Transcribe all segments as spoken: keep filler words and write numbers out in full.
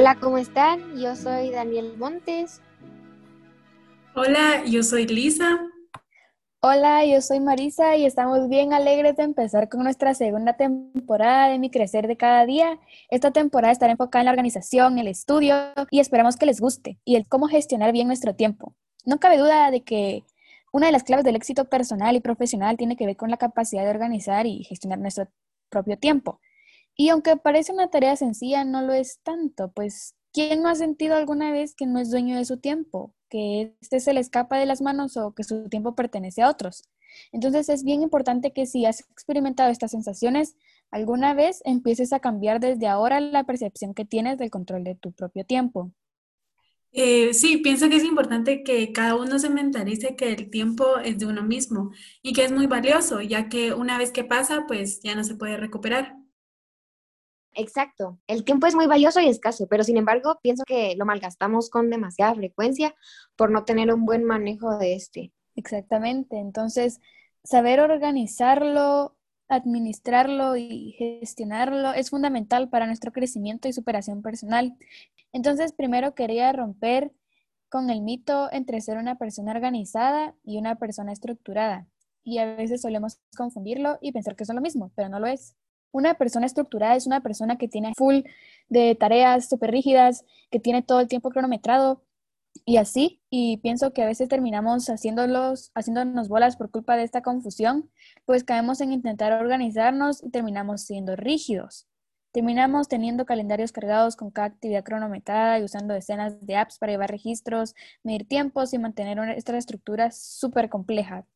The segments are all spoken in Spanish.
Hola, ¿cómo están? Yo soy Daniel Montes. Hola, yo soy Lisa. Hola, yo soy Marisa y estamos bien alegres de empezar con nuestra segunda temporada de Mi Crecer de Cada Día. Esta temporada estará enfocada en la organización, el estudio y esperamos que les guste y el cómo gestionar bien nuestro tiempo. No cabe duda de que una de las claves del éxito personal y profesional tiene que ver con la capacidad de organizar y gestionar nuestro propio tiempo. Y aunque parece una tarea sencilla, no lo es tanto, pues ¿quién no ha sentido alguna vez que no es dueño de su tiempo? Que este se le escapa de las manos o que su tiempo pertenece a otros. Entonces es bien importante que si has experimentado estas sensaciones, alguna vez empieces a cambiar desde ahora la percepción que tienes del control de tu propio tiempo. Eh, sí, pienso que es importante que cada uno se mentalice que el tiempo es de uno mismo y que es muy valioso, ya que una vez que pasa, pues ya no se puede recuperar. Exacto. El tiempo es muy valioso y escaso, pero sin embargo pienso que lo malgastamos con demasiada frecuencia por no tener un buen manejo de este. Exactamente. Entonces, saber organizarlo, administrarlo y gestionarlo es fundamental para nuestro crecimiento y superación personal. Entonces, primero quería romper con el mito entre ser una persona organizada y una persona estructurada. Y a veces solemos confundirlo y pensar que son lo mismo, pero no lo es. Una persona estructurada es una persona que tiene full de tareas súper rígidas, que tiene todo el tiempo cronometrado y así. Y pienso que a veces terminamos haciéndolos, haciéndonos bolas por culpa de esta confusión, pues caemos en intentar organizarnos y terminamos siendo rígidos. Terminamos teniendo calendarios cargados con cada actividad cronometrada y usando decenas de apps para llevar registros, medir tiempos y mantener una, esta estructura súper compleja.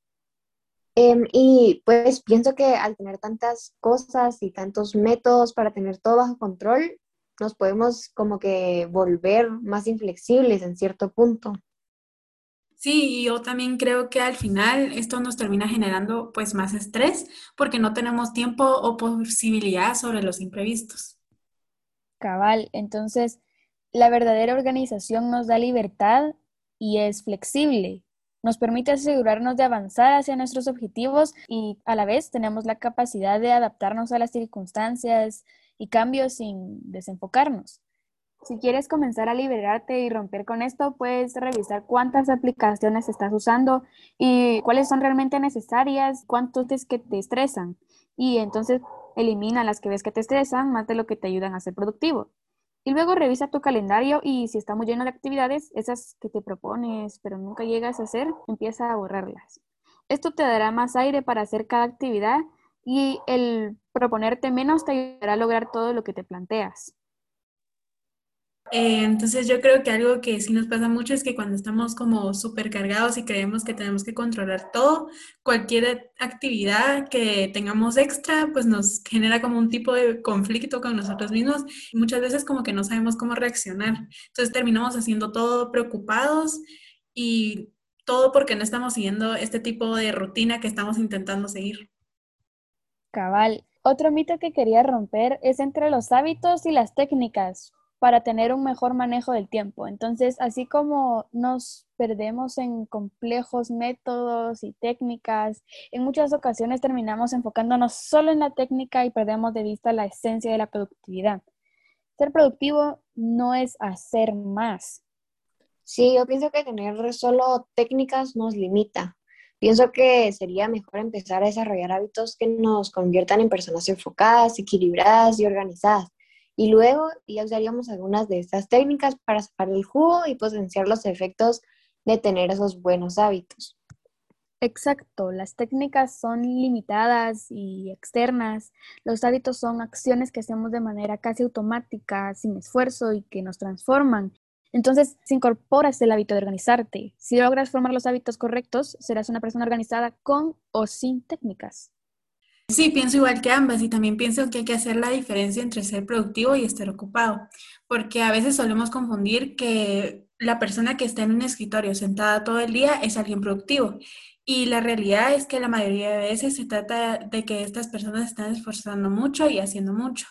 Um, y pues pienso que al tener tantas cosas y tantos métodos para tener todo bajo control, nos podemos como que volver más inflexibles en cierto punto. Sí, y yo también creo que al final esto nos termina generando pues más estrés porque no tenemos tiempo o posibilidad sobre los imprevistos. Cabal, entonces la verdadera organización nos da libertad y es flexible. Nos permite asegurarnos de avanzar hacia nuestros objetivos y a la vez tenemos la capacidad de adaptarnos a las circunstancias y cambios sin desenfocarnos. Si quieres comenzar a liberarte y romper con esto, puedes revisar cuántas aplicaciones estás usando y cuáles son realmente necesarias, cuántos es que te estresan. Y entonces elimina las que ves que te estresan más de lo que te ayudan a ser productivo. Y luego revisa tu calendario y si está muy lleno de actividades, esas que te propones pero nunca llegas a hacer, empieza a borrarlas. Esto te dará más aire para hacer cada actividad y el proponerte menos te ayudará a lograr todo lo que te planteas. Eh, entonces yo creo que algo que sí nos pasa mucho es que cuando estamos como súper cargados y creemos que tenemos que controlar todo, cualquier actividad que tengamos extra pues nos genera como un tipo de conflicto con nosotros mismos y muchas veces como que no sabemos cómo reaccionar, entonces terminamos haciendo todo preocupados y todo porque no estamos siguiendo este tipo de rutina que estamos intentando seguir. Cabal. Otro mito que quería romper es entre los hábitos y las técnicas para tener un mejor manejo del tiempo. Entonces, así como nos perdemos en complejos métodos y técnicas, en muchas ocasiones terminamos enfocándonos solo en la técnica y perdemos de vista la esencia de la productividad. Ser productivo no es hacer más. Sí, yo pienso que tener solo técnicas nos limita. Pienso que sería mejor empezar a desarrollar hábitos que nos conviertan en personas enfocadas, equilibradas y organizadas. Y luego ya usaríamos algunas de estas técnicas para sacar el jugo y potenciar los efectos de tener esos buenos hábitos. Exacto, las técnicas son limitadas y externas. Los hábitos son acciones que hacemos de manera casi automática, sin esfuerzo y que nos transforman. Entonces, si incorporas el hábito de organizarte, si logras formar los hábitos correctos, serás una persona organizada con o sin técnicas. Sí, pienso igual que ambas y también pienso que hay que hacer la diferencia entre ser productivo y estar ocupado, porque a veces solemos confundir que la persona que está en un escritorio sentada todo el día es alguien productivo y la realidad es que la mayoría de veces se trata de que estas personas están esforzando mucho y haciendo mucho,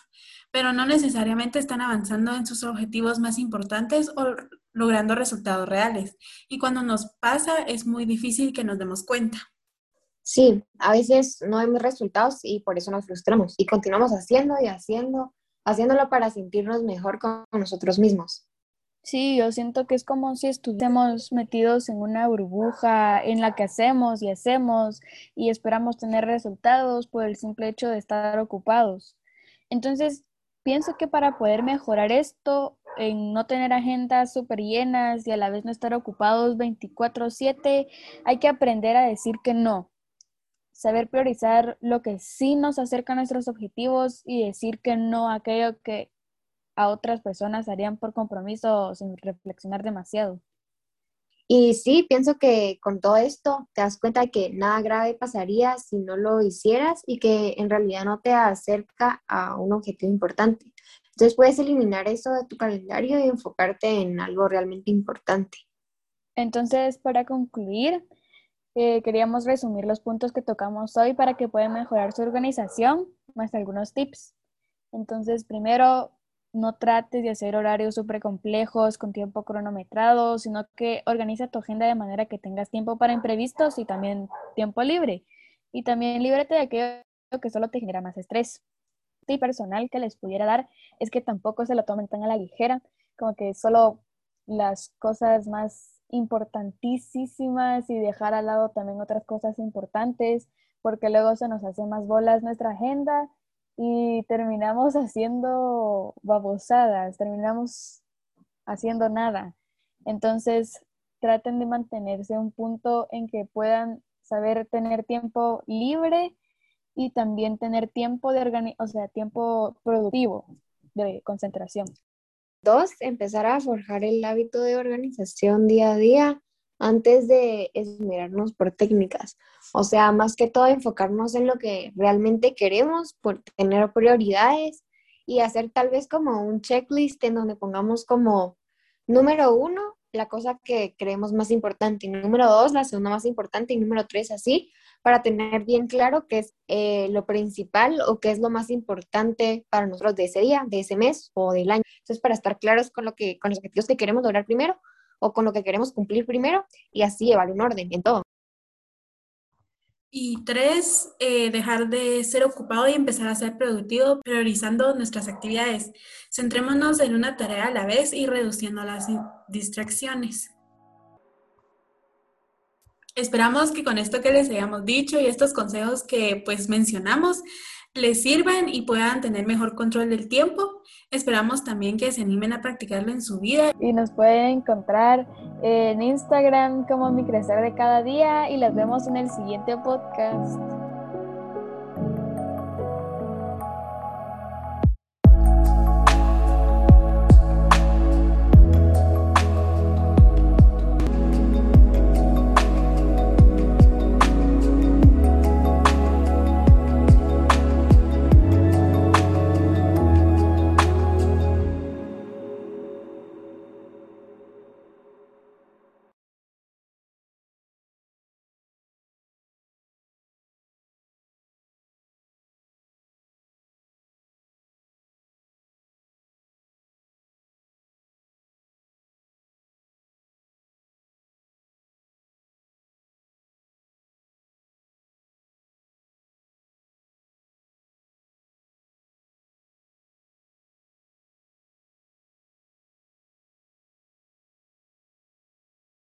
pero no necesariamente están avanzando en sus objetivos más importantes o logrando resultados reales y cuando nos pasa es muy difícil que nos demos cuenta. Sí, a veces no vemos resultados y por eso nos frustramos y continuamos haciendo y haciendo haciéndolo para sentirnos mejor con nosotros mismos. Sí, yo siento que es como si estuviésemos metidos en una burbuja en la que hacemos y hacemos y esperamos tener resultados por el simple hecho de estar ocupados. Entonces, pienso que para poder mejorar esto, en no tener agendas súper llenas y a la vez no estar ocupados veinticuatro siete, hay que aprender a decir que no. Saber priorizar lo que sí nos acerca a nuestros objetivos y decir que no a aquello que a otras personas harían por compromiso sin reflexionar demasiado. Y sí, pienso que con todo esto te das cuenta que nada grave pasaría si no lo hicieras y que en realidad no te acerca a un objetivo importante. Entonces puedes eliminar eso de tu calendario y enfocarte en algo realmente importante. Entonces, para concluir, eh, queríamos resumir los puntos que tocamos hoy para que puedan mejorar su organización, más algunos tips. Entonces, primero, no trates de hacer horarios súper complejos con tiempo cronometrado, sino que organiza tu agenda de manera que tengas tiempo para imprevistos y también tiempo libre. Y también líbrate de aquello que solo te genera más estrés. Y personal que les pudiera dar es que tampoco se lo tomen tan a la ligera, como que solo las cosas más importantísimas y dejar al lado también otras cosas importantes, porque luego se nos hace más bolas nuestra agenda y terminamos haciendo babosadas, terminamos haciendo nada. Entonces, traten de mantenerse a un punto en que puedan saber tener tiempo libre y también tener tiempo de organi- o sea, tiempo productivo de concentración. Dos, empezar a forjar el hábito de organización día a día antes de esmerarnos por técnicas. O sea, más que todo enfocarnos en lo que realmente queremos, por tener prioridades y hacer tal vez como un checklist en donde pongamos como número uno, la cosa que creemos más importante, número dos, la segunda más importante y número tres, así, para tener bien claro qué es eh, lo principal o qué es lo más importante para nosotros de ese día, de ese mes o del año. Entonces, para estar claros con, lo que, con los objetivos que queremos lograr primero, o con lo que queremos cumplir primero, y así llevar un orden en todo. Y tres, eh, dejar de ser ocupado y empezar a ser productivo, priorizando nuestras actividades. Centrémonos en una tarea a la vez y reduciendo las distracciones. Esperamos que con esto que les hayamos dicho y estos consejos que pues mencionamos, les sirvan y puedan tener mejor control del tiempo. Esperamos también que se animen a practicarlo en su vida. Y nos pueden encontrar en Instagram como Mi Crecer de Cada Día y las vemos en el siguiente podcast.